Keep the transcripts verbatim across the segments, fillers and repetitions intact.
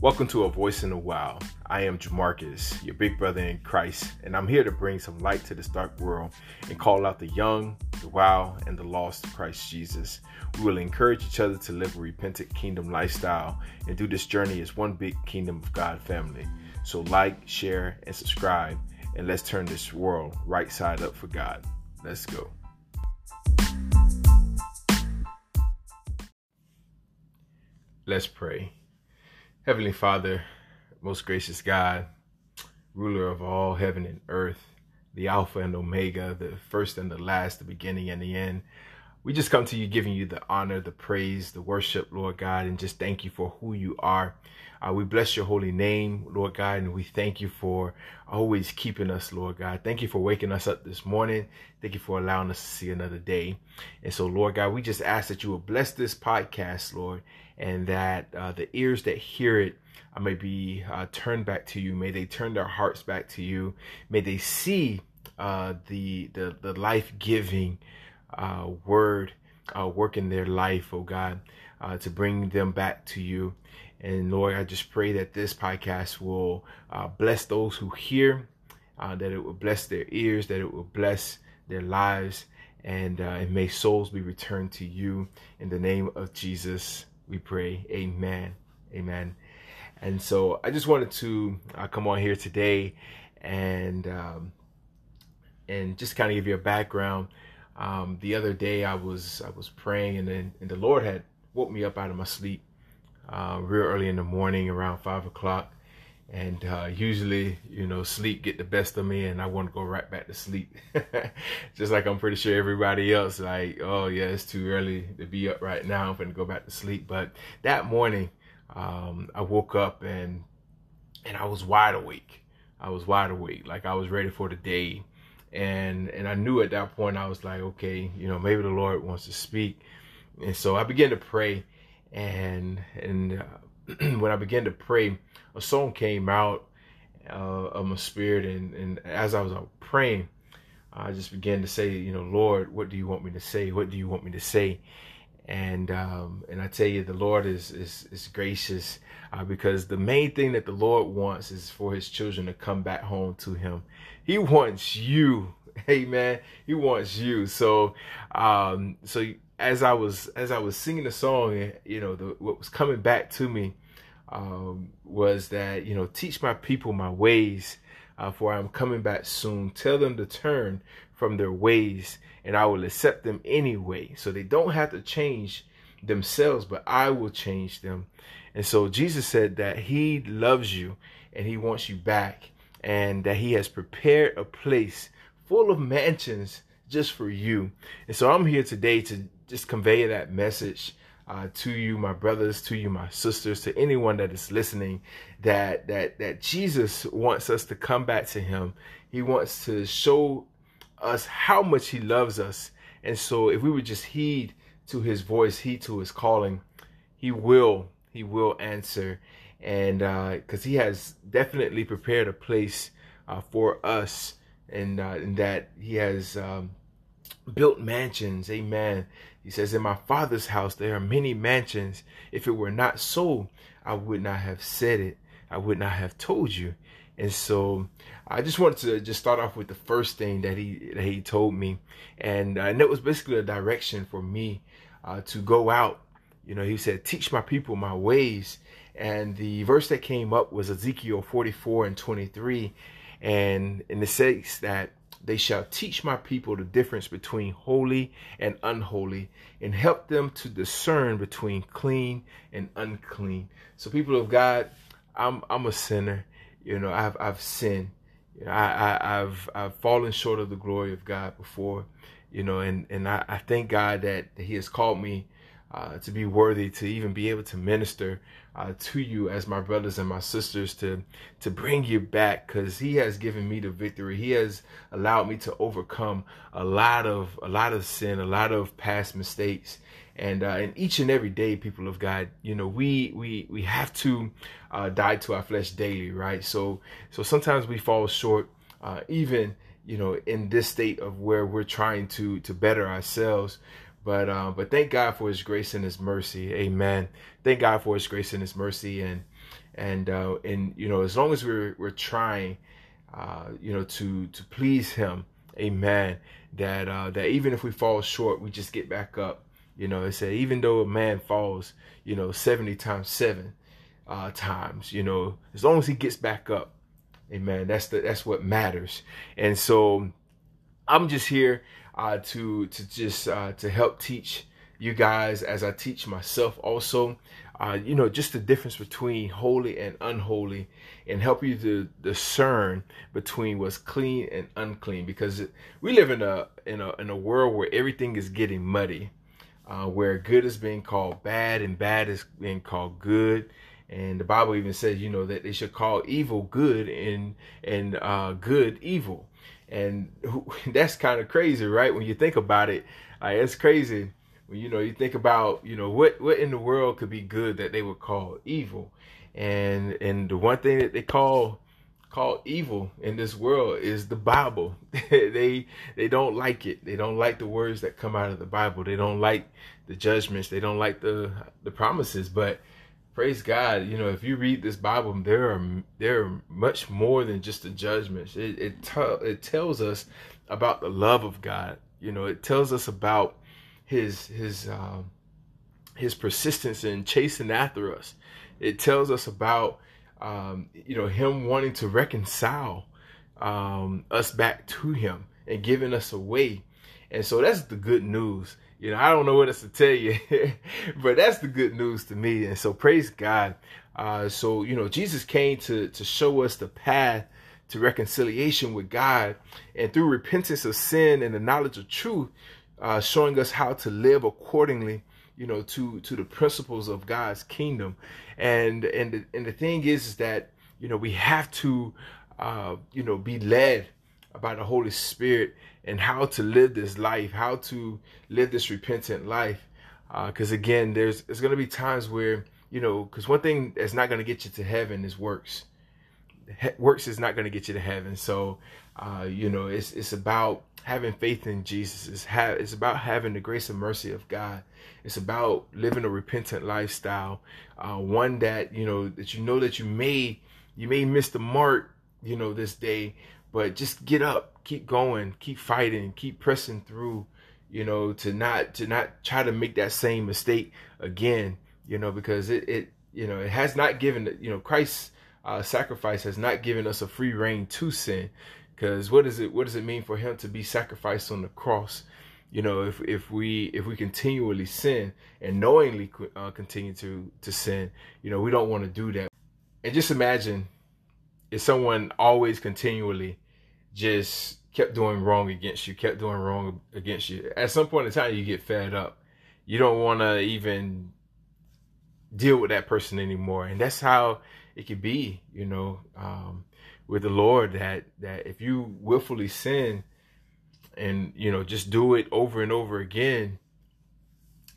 Welcome to A Voice in the Wild. I am Jamarcus, your big brother in Christ, and I'm here to bring some light to this dark world and call out the young, the wild, and the lost to Christ Jesus. We will encourage each other to live a repentant kingdom lifestyle and do this journey as one big kingdom of God family. So like, share, and subscribe, and let's turn this world right side up for God. Let's go. Let's pray. Heavenly Father, most gracious God, ruler of all heaven and earth, the Alpha and Omega, the first and the last, the beginning and the end. We just come to you giving you the honor, the praise, the worship, Lord God, and just thank you for who you are. Uh, we bless your holy name, Lord God, and we thank you for always keeping us, Lord God. Thank you for waking us up this morning. Thank you for allowing us to see another day. And so, Lord God, we just ask that you will bless this podcast, Lord, and that uh, the ears that hear it uh, may be uh, turned back to you. May they turn their hearts back to you. May they see uh, the, the, the life-giving Uh, word uh, work in their life, oh God, uh, to bring them back to you. And Lord, I just pray that this podcast will uh, bless those who hear, uh, that it will bless their ears, that it will bless their lives, and, uh, and may souls be returned to you. In the name of Jesus, we pray. Amen. Amen. And so I just wanted to uh, come on here today and um, and just kind of give you a background. Um, the other day I was I was praying, and then and the Lord had woke me up out of my sleep uh, real early in the morning, around five o'clock. And uh, usually, you know, sleep get the best of me, and I want to go right back to sleep, just like I'm pretty sure everybody else. Like, oh yeah, it's too early to be up right now. I'm going to go back to sleep. But that morning, um, I woke up and and I was wide awake. I was wide awake, like I was ready for the day. And and I knew at that point, I was like, okay, you know, maybe the Lord wants to speak. And so I began to pray. And and uh, when I began to pray, a song came out uh, of my spirit. And, and as I was uh, praying, I just began to say, you know, Lord, what do you want me to say? What do you want me to say? And um, and I tell you, the Lord is is, is gracious, uh, because the main thing that the Lord wants is for his children to come back home to him. He wants you. Amen. He wants you. So um, so as I was as I was singing the song, you know, the, what was coming back to me um, was that, you know, teach my people my ways, uh, for I am coming back soon. Tell them to turn from their ways, and I will accept them anyway. So they don't have to change themselves, but I will change them. And so Jesus said that he loves you and he wants you back, and that he has prepared a place full of mansions just for you. And so I'm here today to just convey that message uh, to you, my brothers, to you, my sisters, to anyone that is listening, that that that Jesus wants us to come back to him. He wants to show us how much he loves us. And so if we would just heed to his voice, heed to his calling, he will he will answer. And uh because he has definitely prepared a place uh for us, and uh and that he has um built mansions. Amen. He says, in my Father's house there are many mansions. If it were not so, I would not have said it. I would not have told you. And so I just wanted to just start off with the first thing that he that he told me. And, uh, and it was basically a direction for me uh, to go out. You know, he said, teach my people my ways. And the verse that came up was Ezekiel forty-four and twenty-three. And in the sense that they shall teach my people the difference between holy and unholy, and help them to discern between clean and unclean. So people of God, I'm I'm a sinner. You know, I've I've sinned. You know, I, I I've I've fallen short of the glory of God before. You know, and and I, I thank God that He has called me uh, to be worthy to even be able to minister uh, to you as my brothers and my sisters, to to bring you back, because He has given me the victory. He has allowed me to overcome a lot of a lot of sin, a lot of past mistakes. And, uh, and each and every day, people of God, you know, we we we have to uh, die to our flesh daily, right? So so sometimes we fall short, uh, even, you know, in this state of where we're trying to to better ourselves. But uh, but thank God for His grace and His mercy. Amen. Thank God for His grace and His mercy. And and uh, and you know, as long as we're we're trying, uh, you know, to to please Him, Amen. That uh, that even if we fall short, we just get back up. You know, it said even though a man falls, you know, seventy times seven uh, times, you know, as long as he gets back up, Amen. That's the that's what matters. And so, I'm just here uh, to to just uh, to help teach you guys as I teach myself also, uh, you know, just the difference between holy and unholy, and help you to discern between what's clean and unclean, because we live in a in a in a world where everything is getting muddy, uh, where good is being called bad and bad is being called good. And the Bible even says, you know, that they should call evil good and and uh, good evil. And that's kind of crazy, right? When you think about it, uh, it's crazy. When, you know, you think about, you know, what what in the world could be good that they would call evil, and and the one thing that they call call evil in this world is the Bible. they they don't like it. They don't like the words that come out of the Bible. They don't like the judgments. They don't like the the promises, but praise God, you know, if you read this Bible, there are there are much more than just the judgments. It it, t- it tells us about the love of God. You know, it tells us about His His uh, His persistence in chasing after us. It tells us about um, you know, Him wanting to reconcile um, us back to Him and giving us a way. And so that's the good news. You know, I don't know what else to tell you, but that's the good news to me. And so praise God. Uh, so, you know, Jesus came to, to show us the path to reconciliation with God, and through repentance of sin and the knowledge of truth, uh, showing us how to live accordingly, you know, to, to the principles of God's kingdom. And, and, the, and the thing is, is that, you know, we have to, uh, you know, be led by the Holy Spirit and how to live this life, how to live this repentant life. Because uh, again, there's there's going to be times where, you know, because one thing that's not going to get you to heaven is works. He- works is not going to get you to heaven. So, uh, you know, it's it's about having faith in Jesus. It's, ha- it's about having the grace and mercy of God. It's about living a repentant lifestyle, uh, one that, you know, that you know that you may, you may miss the mark, you know, this day. But just get up, keep going, keep fighting, keep pressing through, you know, to not to not try to make that same mistake again, you know, because it, it you know, it has not given, you know, Christ's uh, sacrifice has not given us a free rein to sin, because what is it? What does it mean for Him to be sacrificed on the cross? You know, if if we if we continually sin and knowingly uh, continue to to sin, you know, we don't want to do that. And just imagine if someone always continually just kept doing wrong against you, kept doing wrong against you. At some point in time, you get fed up. You don't want to even deal with that person anymore. And that's how it could be, you know, um, with the Lord, that, that if you willfully sin and, you know, just do it over and over again,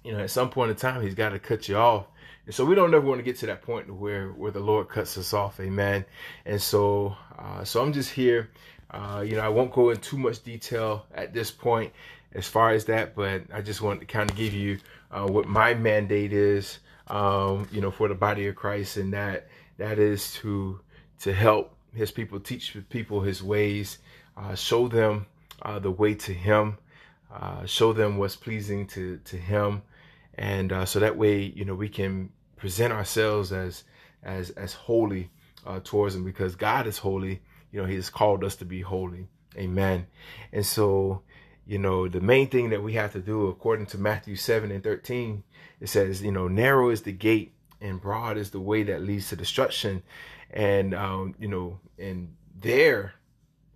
you know, at some point in time, He's got to cut you off. And so we don't ever want to get to that point where, where the Lord cuts us off. Amen. And so, uh, so I'm just here. Uh, you know, I won't go into too much detail at this point as far as that, but I just want to kind of give you uh, what my mandate is, um, you know, for the body of Christ. And that, that is to, to help His people, teach people His ways, uh, show them uh, the way to Him, uh, show them what's pleasing to, to Him. And uh, so that way, you know, we can present ourselves as as as holy uh, towards Him, because God is holy. You know, He has called us to be holy. Amen. And so, you know, the main thing that we have to do, according to Matthew seven and thirteen, it says, you know, narrow is the gate and broad is the way that leads to destruction. And, um, you know, and there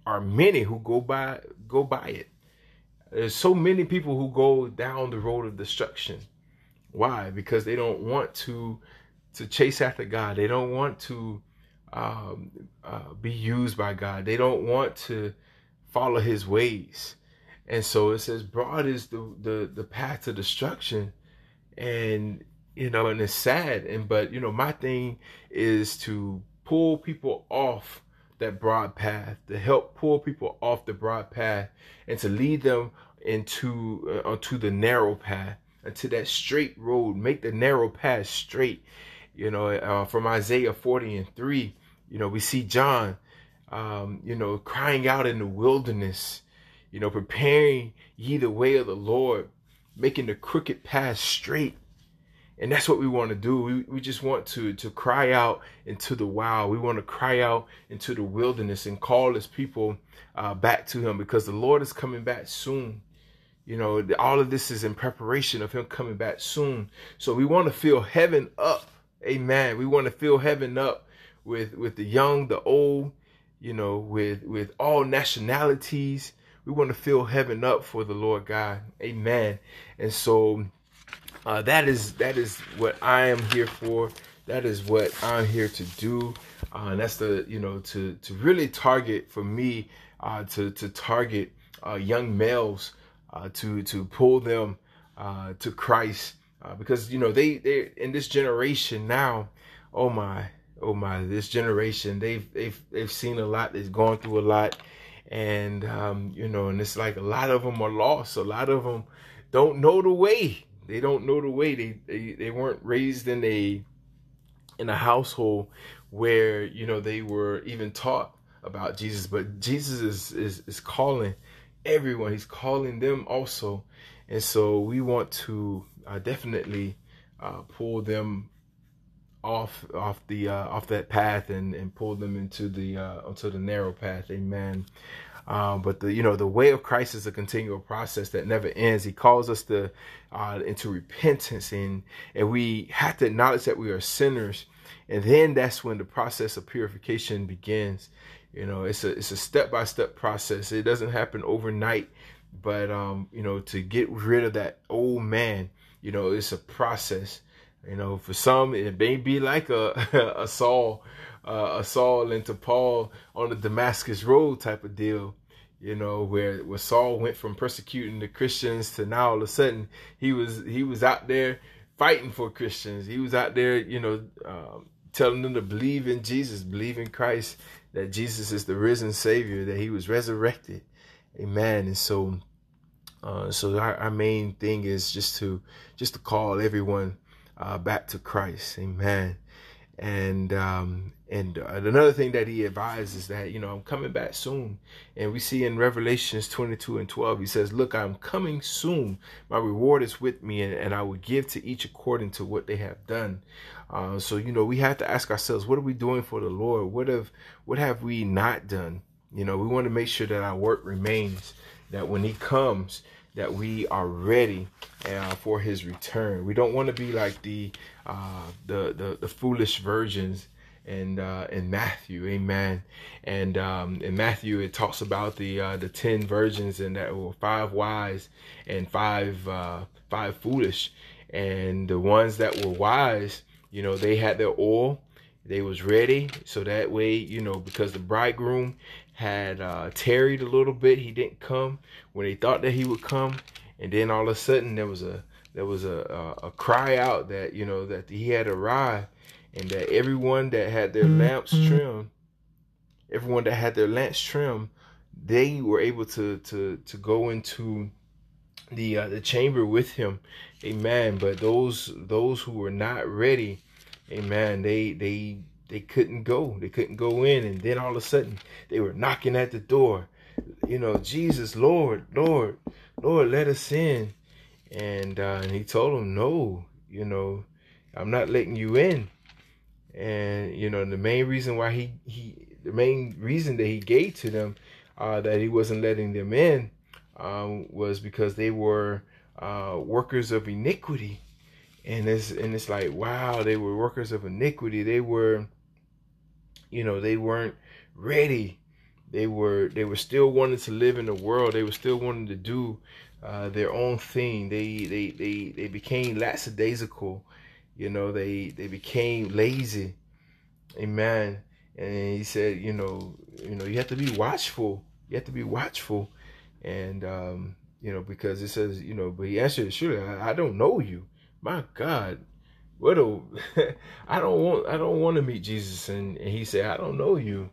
are many who go by go by it. There's so many people who go down the road of destruction. Why? Because they don't want to to chase after God. They don't want to um, uh, be used by God. They don't want to follow His ways. And so it says, broad is the the, the path to destruction, and you know, and it's sad. And but you know, my thing is to pull people off that broad path, to help pull people off the broad path, and to lead them into uh, onto the narrow path. To that straight road, make the narrow path straight. You know, uh, from Isaiah forty and three, you know, we see John, um, you know, crying out in the wilderness, you know, preparing ye the way of the Lord, making the crooked path straight. And that's what we want to do. We, we just want to, to cry out into the wild. We want to cry out into the wilderness and call his people uh, back to him, because the Lord is coming back soon. You know, all of this is in preparation of him coming back soon. So we want to fill heaven up. Amen. We want to fill heaven up with, with the young, the old, you know, with, with all nationalities. We want to fill heaven up for the Lord God. Amen. And so Uh, that is that is what I am here for. That is what I'm here to do. Uh, and that's the, you know, to to really target for me, uh, to to target uh, young males, uh, to to pull them uh, to Christ, uh, because, you know, they they in this generation now, oh my, oh my, this generation they've they've they've seen a lot, they've gone through a lot, and um, you know, and it's like a lot of them are lost. A lot of them don't know the way. They don't know the way. They, they they weren't raised in a in a household where, you know, they were even taught about Jesus. But Jesus is is, is calling everyone. He's calling them also, and so we want to uh, definitely uh, pull them off off the uh, off that path and and pull them into the uh, onto the narrow path. Amen. Um, but the, you know, the way of Christ is a continual process that never ends. He calls us to, uh, into repentance, and, and we have to acknowledge that we are sinners. And then that's when the process of purification begins. You know, it's a, it's a step-by-step process. It doesn't happen overnight, but, um, you know, to get rid of that old man, you know, it's a process. You know, for some, it may be like a, a Saul, uh, a Saul into Paul on the Damascus Road type of deal, you know, where, where Saul went from persecuting the Christians to now all of a sudden he was, he was out there fighting for Christians. He was out there, you know, um, telling them to believe in Jesus, believe in Christ, that Jesus is the risen Savior, that he was resurrected. Amen. And so, uh, so our, our main thing is just to, just to call everyone Uh, back to Christ. Amen. And um, and uh, another thing that he advises that, you know, I'm coming back soon. And we see in Revelations twenty-two and twelve, he says, look, I'm coming soon. My reward is with me, and, and I will give to each according to what they have done. Uh, so, you know, we have to ask ourselves, what are we doing for the Lord? What have, what have we not done? You know, we want to make sure that our work remains, that when he comes, that we are ready uh, for his return. We don't want to be like the, uh, the the the foolish virgins in uh, in Matthew, amen. And um, in Matthew, it talks about the uh, the ten virgins, and that were five wise and five uh, five foolish. And the ones that were wise, you know, they had their oil, they was ready. So that way, you know, because the bridegroom had uh, tarried a little bit, he didn't come when they thought that he would come, and then all of a sudden there was a there was a a, a cry out that, you know, that he had arrived, and that everyone that had their lamps trimmed, everyone that had their lamps trimmed, they were able to to to go into the uh, the chamber with him, amen. But those those who were not ready, amen, they they. They couldn't go. They couldn't go in. And then all of a sudden, they were knocking at the door. You know, Jesus, Lord, Lord, Lord, let us in. And, uh, and he told them, no, you know, I'm not letting you in. And, you know, the main reason why he, he the main reason that he gave to them uh, that he wasn't letting them in um, was because they were uh, workers of iniquity. And it's, and it's like, wow, they were workers of iniquity. They were, you know, they weren't ready. They were, they were still wanting to live in the world. They were still wanting to do uh, their own thing. They, they, they, they became lackadaisical. You know, they, they became lazy. Amen. And he said, you know, you know, you have to be watchful. You have to be watchful. And, um, you know, because it says, you know, but he answered, surely I, I don't know you. My God, what a, I don't want, I don't want to meet Jesus. And, and he said, I don't know you.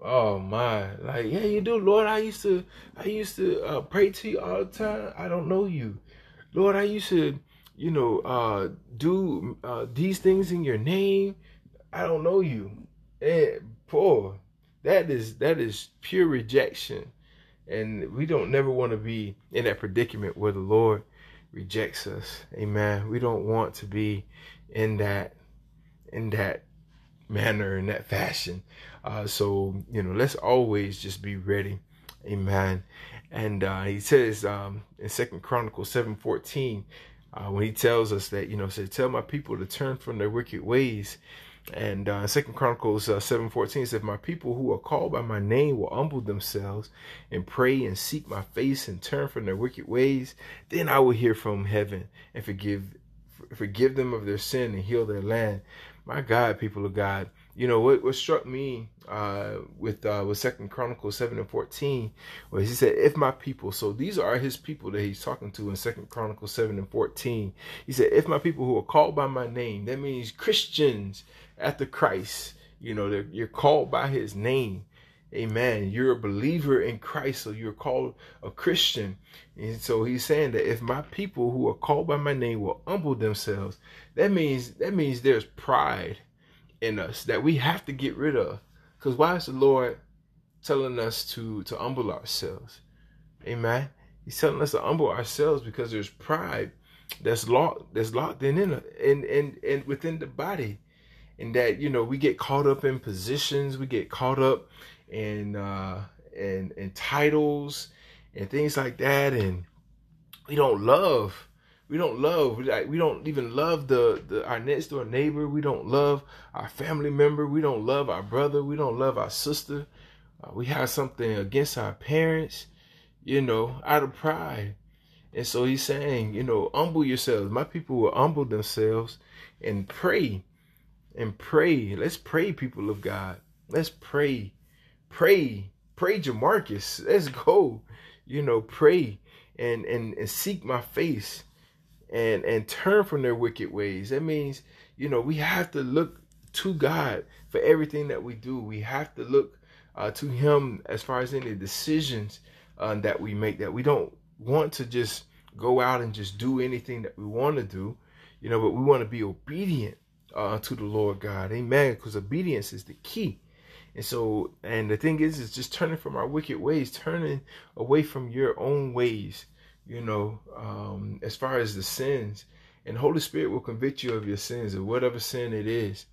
Oh my, like, yeah, you do, Lord. I used to, I used to uh, pray to you all the time. I don't know you, Lord. I used to, you know, uh, do uh, these things in your name, I don't know you. And boy, that is that is pure rejection. And we don't never want to be in that predicament where the Lord rejects us. Amen. We don't want to be in that in that manner, in that fashion. Uh, so, you know, let's always just be ready. Amen. And uh, he says um, in Second Chronicles seven fourteen, uh, when he tells us that, you know, said, tell my people to turn from their wicked ways. And uh, Second Chronicles seven fourteen says, my people who are called by my name will humble themselves and pray and seek my face and turn from their wicked ways. Then I will hear from heaven and forgive forgive them of their sin and heal their land. My God, people of God, you know, what, what struck me uh, with uh, with Second Chronicles seven and fourteen was he said, if my people, so these are his people that he's talking to in Second Chronicles seven and fourteen. He said, if my people who are called by my name, that means Christians after Christ, you know, you're called by his name. Amen. You're a believer in Christ, so you're called a Christian. And so he's saying that if my people who are called by my name will humble themselves, that means that means there's pride in us that we have to get rid of. Because why is the Lord telling us to, to humble ourselves? Amen. He's telling us to humble ourselves because there's pride that's locked that's locked in in and in, in, in within the body. And that, you know, we get caught up in positions, we get caught up and uh and and titles and things like that, and we don't love we don't love like we don't even love the the our next door neighbor. We don't love our family member. We don't love our brother. We don't love our sister. Uh, we have something against our parents, you know, out of pride. And so he's saying, you know, humble yourselves. My people will humble themselves and pray and pray. Let's pray, people of God. Let's pray. Pray, pray, Jamarcus. Let's go, you know. Pray and and and seek my face, and and turn from their wicked ways. That means, you know, we have to look to God for everything that we do. We have to look uh, to Him as far as any decisions uh, that we make. That we don't want to just go out and just do anything that we want to do, you know. But we want to be obedient uh, to the Lord God. Amen. Because obedience is the key. And so, and the thing is, is just turning from our wicked ways, turning away from your own ways, you know, um, as far as the sins. And Holy Spirit will convict you of your sins, of whatever sin it is,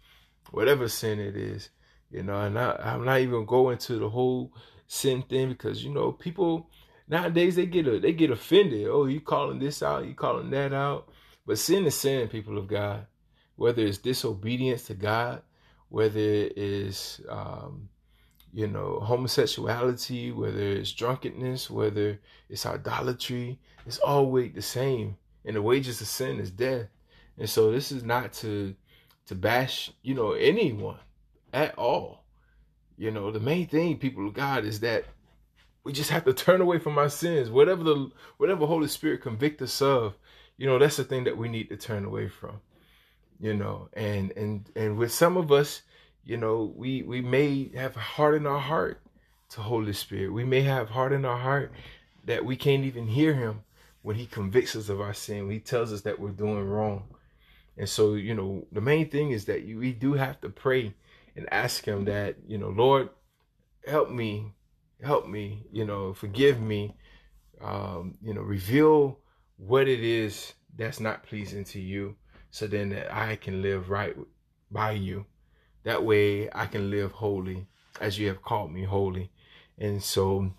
whatever sin it is, you know. And I, I'm not even going to the whole sin thing because, you know, people nowadays, they get, a, they get offended. Oh, you calling this out, you calling that out. But sin is sin, people of God, whether it's disobedience to God, whether it is, um, you know, homosexuality, whether it's drunkenness, whether it's idolatry, it's always the same. And the wages of sin is death. And so this is not to to bash, you know, anyone at all. You know, the main thing, people of God, is that we just have to turn away from our sins. Whatever the whatever Holy Spirit convicts us of, you know, that's the thing that we need to turn away from. You know, and, and, and with some of us, you know, we, we may have heart in our heart to Holy Spirit. We may have heart in our heart that we can't even hear him when he convicts us of our sin, when he tells us that we're doing wrong. And so, you know, the main thing is that you, we do have to pray and ask him that, you know, Lord, help me, help me, you know, forgive me, um, you know, reveal what it is that's not pleasing to you. So then that I can live right by you. That way I can live holy as you have called me holy. And so,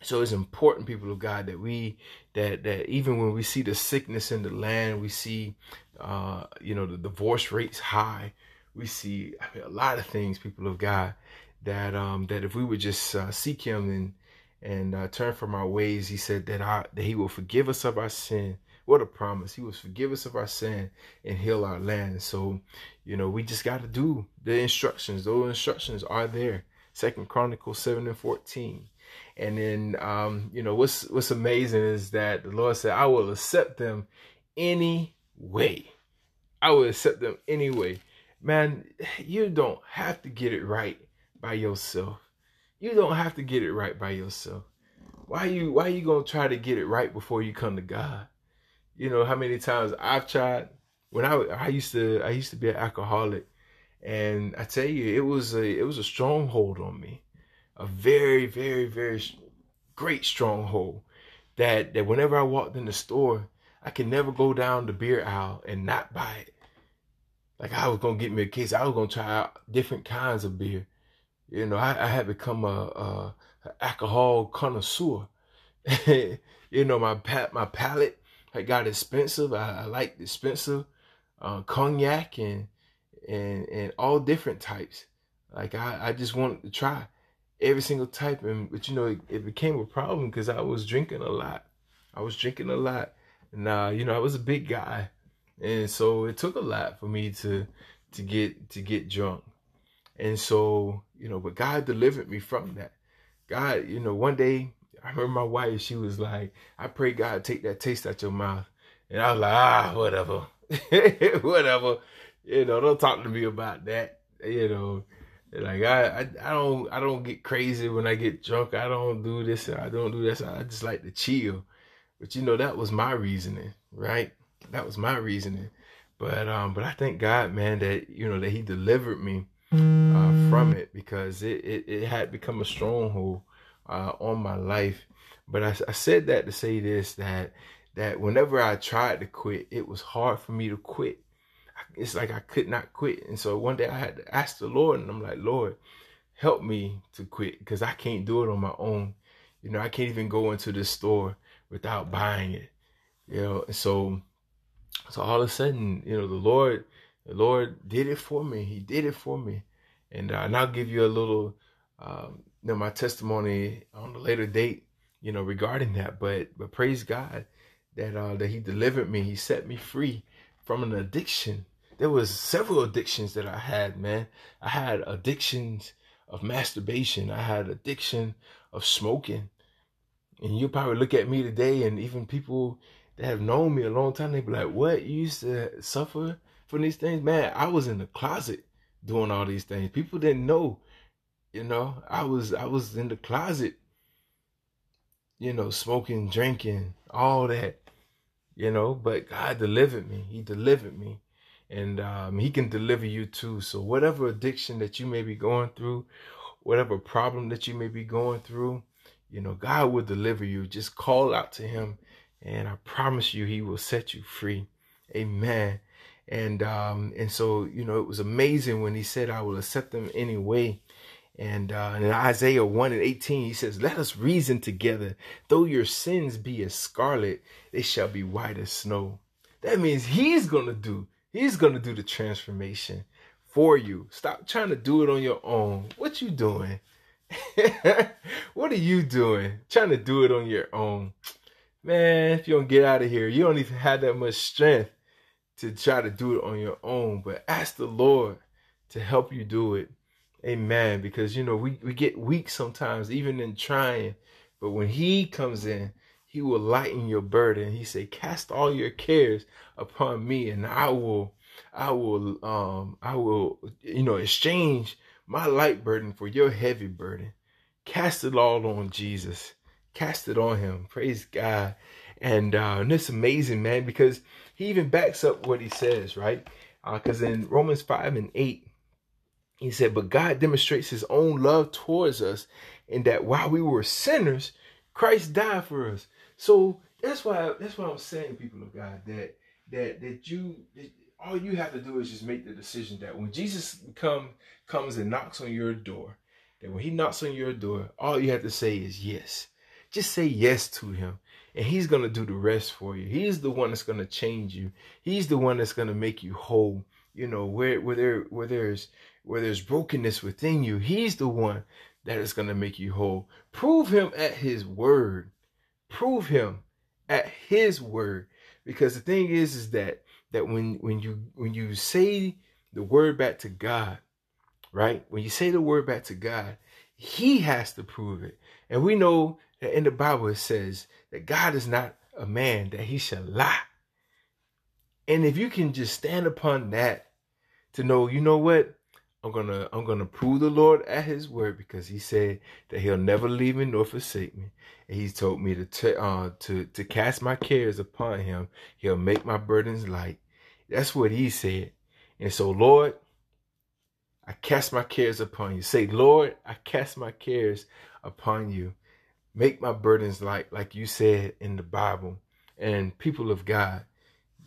so it's important, people of God, that we, that, that even when we see the sickness in the land, we see, uh, you know, the divorce rates high. We see, I mean, a lot of things, people of God, that, um, that if we would just uh, seek him and, and uh, turn from our ways, he said that, I, that he will forgive us of our sin. What a promise. He will forgive us of our sin and heal our land. So, you know, we just got to do the instructions. Those instructions are there. Second Chronicles seven and fourteen. And then, um, you know, what's what's amazing is that the Lord said, I will accept them anyway. I will accept them anyway. Man, you don't have to get it right by yourself. You don't have to get it right by yourself. Why you, why you going to try to get it right before you come to God? you know, how many times I've tried. When I, I used to, I used to be an alcoholic, and I tell you, it was a, it was a stronghold on me, a very, very, very great stronghold that, that whenever I walked in the store, I could never go down the beer aisle and not buy it. Like, I was going to get me a case. I was going to try out different kinds of beer. You know, I, I had become a, a, a alcohol connoisseur. You know, my my palate had got expensive. I, I liked expensive uh, cognac and and and all different types. Like, I, I just wanted to try every single type. And but you know, it, it became a problem because I was drinking a lot. I was drinking a lot. And uh, you know, I was a big guy, and so it took a lot for me to to get to get drunk. And so, you know, but God delivered me from that. God, you know, one day, I remember my wife, she was like, I pray God take that taste out your mouth. And I was like, ah, whatever. Whatever. You know, don't talk to me about that. You know, like I, I, I don't I don't get crazy when I get drunk. I don't do this. I don't do this. I just like to chill. But, you know, that was my reasoning, right? That was my reasoning. But um, but I thank God, man, that, you know, that he delivered me uh, from it, because it, it, it had become a stronghold uh, on my life. But I, I said that to say this, that that whenever I tried to quit, it was hard for me to quit. It's like I could not quit. And so one day I had to ask the Lord, and I'm like, Lord, help me to quit, because I can't do it on my own. You know, I can't even go into this store without buying it, you know. And so, so all of a sudden, you know, the Lord, the Lord did it for me. He did it for me. And, uh, and I'll give you a little, um, you know, my testimony on a later date, you know, regarding that. But, but praise God that, uh, that he delivered me. He set me free from an addiction. There was several addictions that I had, man. I had addictions of masturbation. I had addiction of smoking. And you probably look at me today, and even people that have known me a long time, they be like, what? You used to suffer from these things? Man, I was in the closet doing all these things. People didn't know, you know. I was I was in the closet, you know, smoking, drinking, all that, you know. But God delivered me. He delivered me. And um, he can deliver you too. So whatever addiction that you may be going through, whatever problem that you may be going through, you know, God will deliver you. Just call out to him, and I promise you, he will set you free. Amen. And um, and so, you know, it was amazing when he said, I will accept them anyway. And uh, in Isaiah one and eighteen, he says, let us reason together. Though your sins be as scarlet, they shall be white as snow. That means he's going to do, he's going to do the transformation for you. Stop trying to do it on your own. What you doing? What are you doing? Trying to do it on your own, man. If you don't get out of here, you don't even have that much strength to try to do it on your own. But ask the Lord to help you do it. Amen. Because, you know, we, we get weak sometimes, even in trying. But when he comes in, he will lighten your burden. He say, cast all your cares upon me, and I will, I will, um, I will, you know, exchange my light burden for your heavy burden. Cast it all on Jesus. Cast it on him. Praise God. And, uh, and it's amazing, man, because he even backs up what he says, right? Because uh, in Romans five and eight, he said, but God demonstrates his own love towards us in that while we were sinners, Christ died for us. So that's why that's why I'm saying, people of God, that that that you... That, all you have to do is just make the decision that when Jesus come, comes and knocks on your door, that when he knocks on your door, all you have to say is yes. Just say yes to him, and he's going to do the rest for you. He's the one that's going to change you. He's the one that's going to make you whole. You know, where, where, there, where, there's, where there's brokenness within you, he's the one that is going to make you whole. Prove him at his word. Prove him at his word. Because the thing is, is that That when when you when you say the word back to God, right? When you say the word back to God, he has to prove it. And we know that in the Bible it says that God is not a man that he shall lie. And if you can just stand upon that to know, you know what? I'm gonna I'm gonna prove the Lord at his word, because he said that he'll never leave me nor forsake me. And he's told me to t uh to, to cast my cares upon him. He'll make my burdens light. That's what he said. And so, Lord, I cast my cares upon you. Say, Lord, I cast my cares upon you. Make my burdens light, like you said in the Bible. And people of God,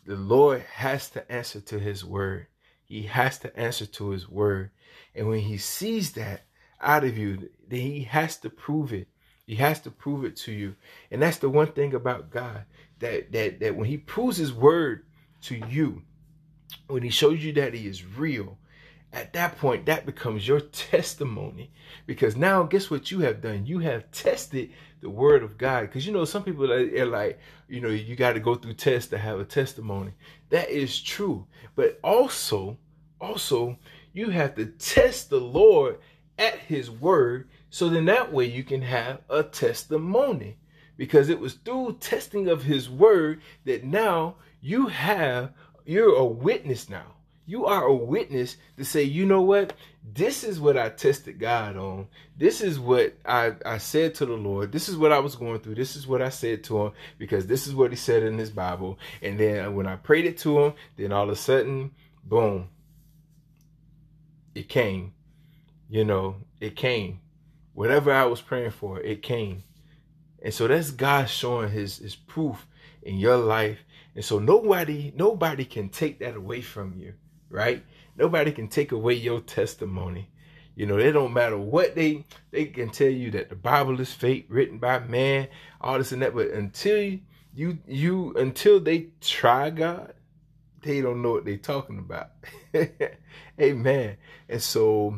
the Lord has to answer to his word. He has to answer to his word. And when he sees that out of you, then he has to prove it. He has to prove it to you. And that's the one thing about God, that, that, that when he proves his word to you, when he shows you that he is real, at that point, that becomes your testimony. Because now, guess what you have done? You have tested the word of God. Because, you know, some people are like, you know, you got to go through tests to have a testimony. That is true. But also, also, you have to test the Lord at his word. So then that way you can have a testimony. Because it was through testing of his word that now you have, you're a witness now. You are a witness to say, you know what? This is what I tested God on. This is what I, I said to the Lord. This is what I was going through. This is what I said to him, because this is what he said in his Bible. And then when I prayed it to him, then all of a sudden, boom, it came. You know, it came. Whatever I was praying for, it came. And so that's God showing his, his proof in your life. And so nobody, nobody can take that away from you. Right? Nobody can take away your testimony. You know, they don't matter what they, they can tell you that the Bible is fake, written by man, all this and that. But until you, you, you until they try God, they don't know what they're talking about. Amen. And so,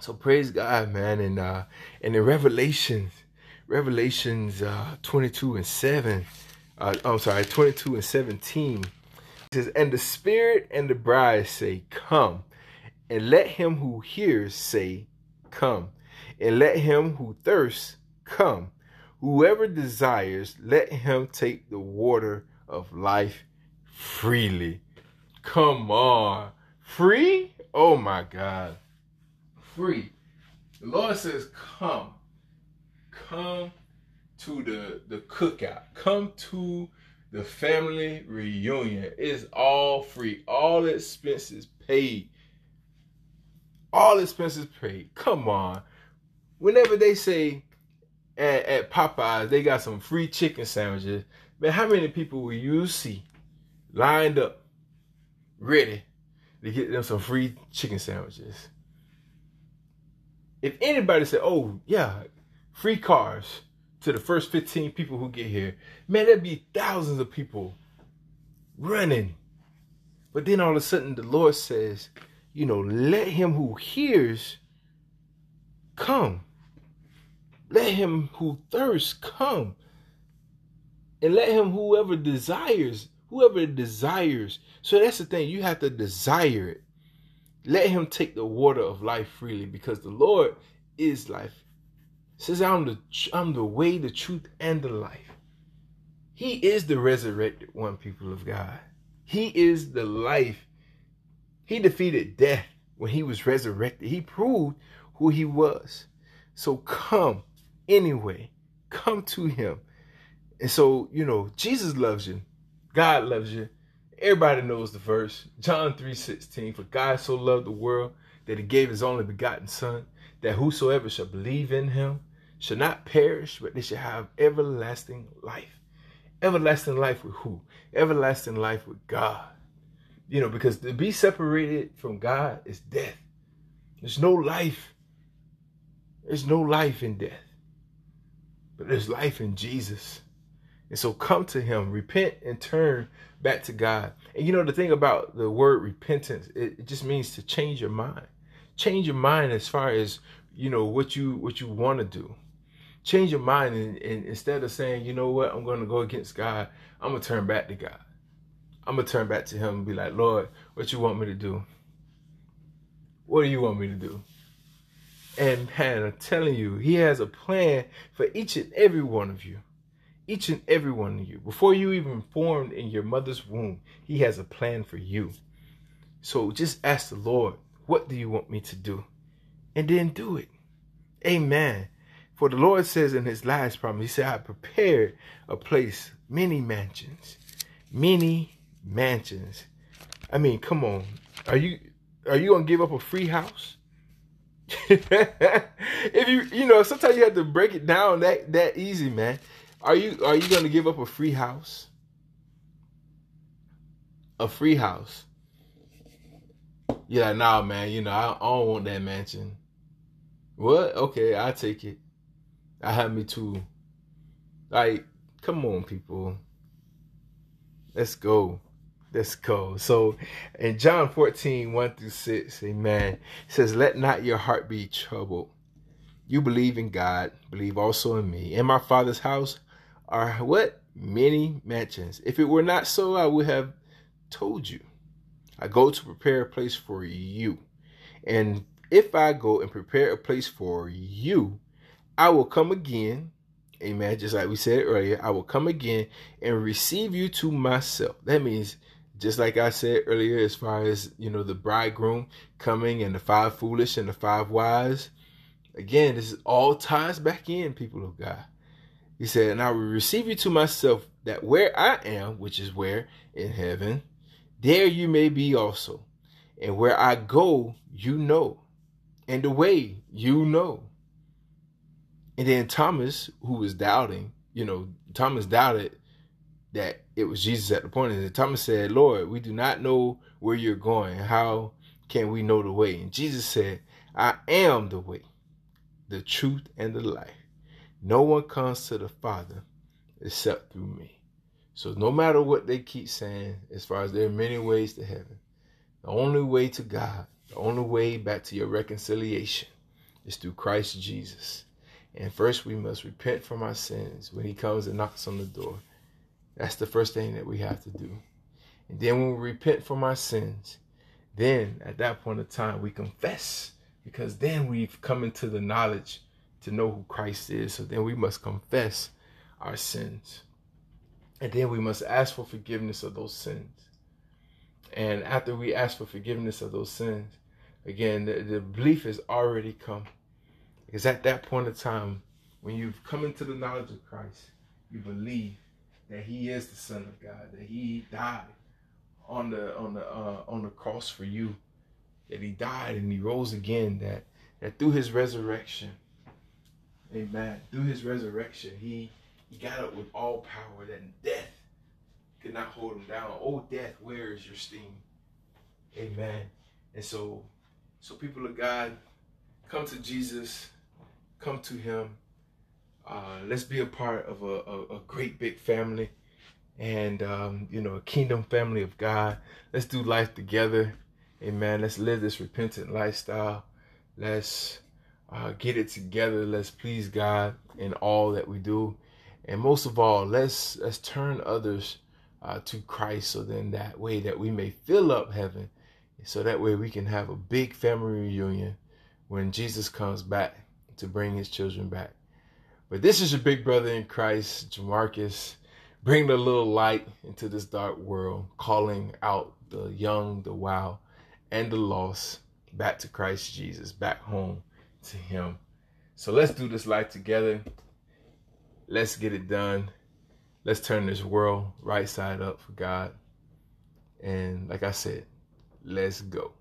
so praise God, man. And, uh, and in Revelations, Revelations, uh, twenty-two and seven, uh, I'm sorry, twenty-two and seventeen, it says, and the Spirit and the bride say, come. And let him who hears say, come. And let him who thirsts, come. Whoever desires, let him take the water of life freely. Come on. Free? Oh, my God. Free. The Lord says, come. Come to the, the cookout. Come to the family reunion. Is all free. All expenses paid. All expenses paid. Come on. Whenever they say at, at Popeyes, they got some free chicken sandwiches. Man, how many people will you see lined up, ready to get them some free chicken sandwiches? If anybody said, oh, yeah, free cars to the first fifteen people who get here, man, there'd be thousands of people running. But then all of a sudden the Lord says, you know, let him who hears come. Let him who thirsts come. And let him whoever desires, whoever desires. So that's the thing, you have to desire it. Let him take the water of life freely, because the Lord is life. Says, I'm the, I'm the way, the truth, and the life. He is the resurrected one, people of God. He is the life. He defeated death when he was resurrected. He proved who he was. So come anyway. Come to him. And so, you know, Jesus loves you. God loves you. Everybody knows the verse. John three sixteen, for God so loved the world that he gave his only begotten son, that whosoever shall believe in him shall not perish, but they shall have everlasting life. Everlasting life with who? Everlasting life with God. You know, because to be separated from God is death. There's no life. There's no life in death. But there's life in Jesus. And so come to him, repent and turn back to God. And you know, the thing about the word repentance, it, it just means to change your mind. Change your mind as far as, you know, what you what you want to do. Change your mind, and, and instead of saying, you know what, I'm going to go against God, I'm going to turn back to God. I'm going to turn back to him and be like, Lord, what you want me to do? What do you want me to do? And man, I'm telling you, he has a plan for each and every one of you. Each and every one of you. Before you even formed in your mother's womb, he has a plan for you. So just ask the Lord, What do you want me to do? And then do it. Amen. For the Lord says in his last promise, he said, I prepared a place, many mansions, many mansions. I mean, come on. Are you, are you going to give up a free house? If you, you know, sometimes you have to break it down that, that easy, man. Are you, are you going to give up a free house? A free house. You're like, nah, man, you know, I, I don't want that mansion. What? Okay, I'll take it. I have me too. Like, come on, people. Let's go. Let's go. So in John fourteen, one through six, amen, it says, let not your heart be troubled. You believe in God, believe also in me. In my Father's house are what? Many mansions. If it were not so, I would have told you. I go to prepare a place for you. And if I go and prepare a place for you, I will come again, amen, just like we said earlier, I will come again and receive you to myself. That means, just like I said earlier, as far as, you know, the bridegroom coming and the five foolish and the five wise, again, this is all ties back in, people of God. He said, and I will receive you to myself, that where I am, which is where? In heaven, there you may be also. And where I go, you know, and the way you know. And then Thomas, who was doubting, you know, Thomas doubted that it was Jesus at the point. And Thomas said, Lord, we do not know where you're going. How can we know the way? And Jesus said, I am the way, the truth, and the life. No one comes to the Father except through me. So no matter what they keep saying, as far as there are many ways to heaven, the only way to God, the only way back to your reconciliation is through Christ Jesus. And first, we must repent from our sins when he comes and knocks on the door. That's the first thing that we have to do. And then when we repent from our sins, then at that point of time, we confess, because then we've come into the knowledge to know who Christ is. So then we must confess our sins. And then we must ask for forgiveness of those sins. And after we ask for forgiveness of those sins, again, the, the belief has already come. Because at that point of time, when you've come into the knowledge of Christ, you believe that he is the Son of God, that he died on the on the uh, on the cross for you, that he died and he rose again, that that through his resurrection, amen, through his resurrection, he, he got up with all power, that death could not hold him down. Oh, death, where is your sting? Amen. And so, so people of God, come to Jesus. Come to him. Uh, let's be a part of a, a, a great big family, and um, you know, a kingdom family of God. Let's do life together, amen. Let's live this repentant lifestyle. Let's uh, get it together. Let's please God in all that we do, and most of all, let's let's turn others uh, to Christ. So then that way that we may fill up heaven, so that way we can have a big family reunion when Jesus comes back to bring his children back. But this is your big brother in Christ, Jamarcus. Bring the little light into this dark world, calling out the young, the wild, and the lost back to Christ Jesus, back home to him. So let's do this life together. Let's get it done. Let's turn this world right side up for God. And like I said, let's go.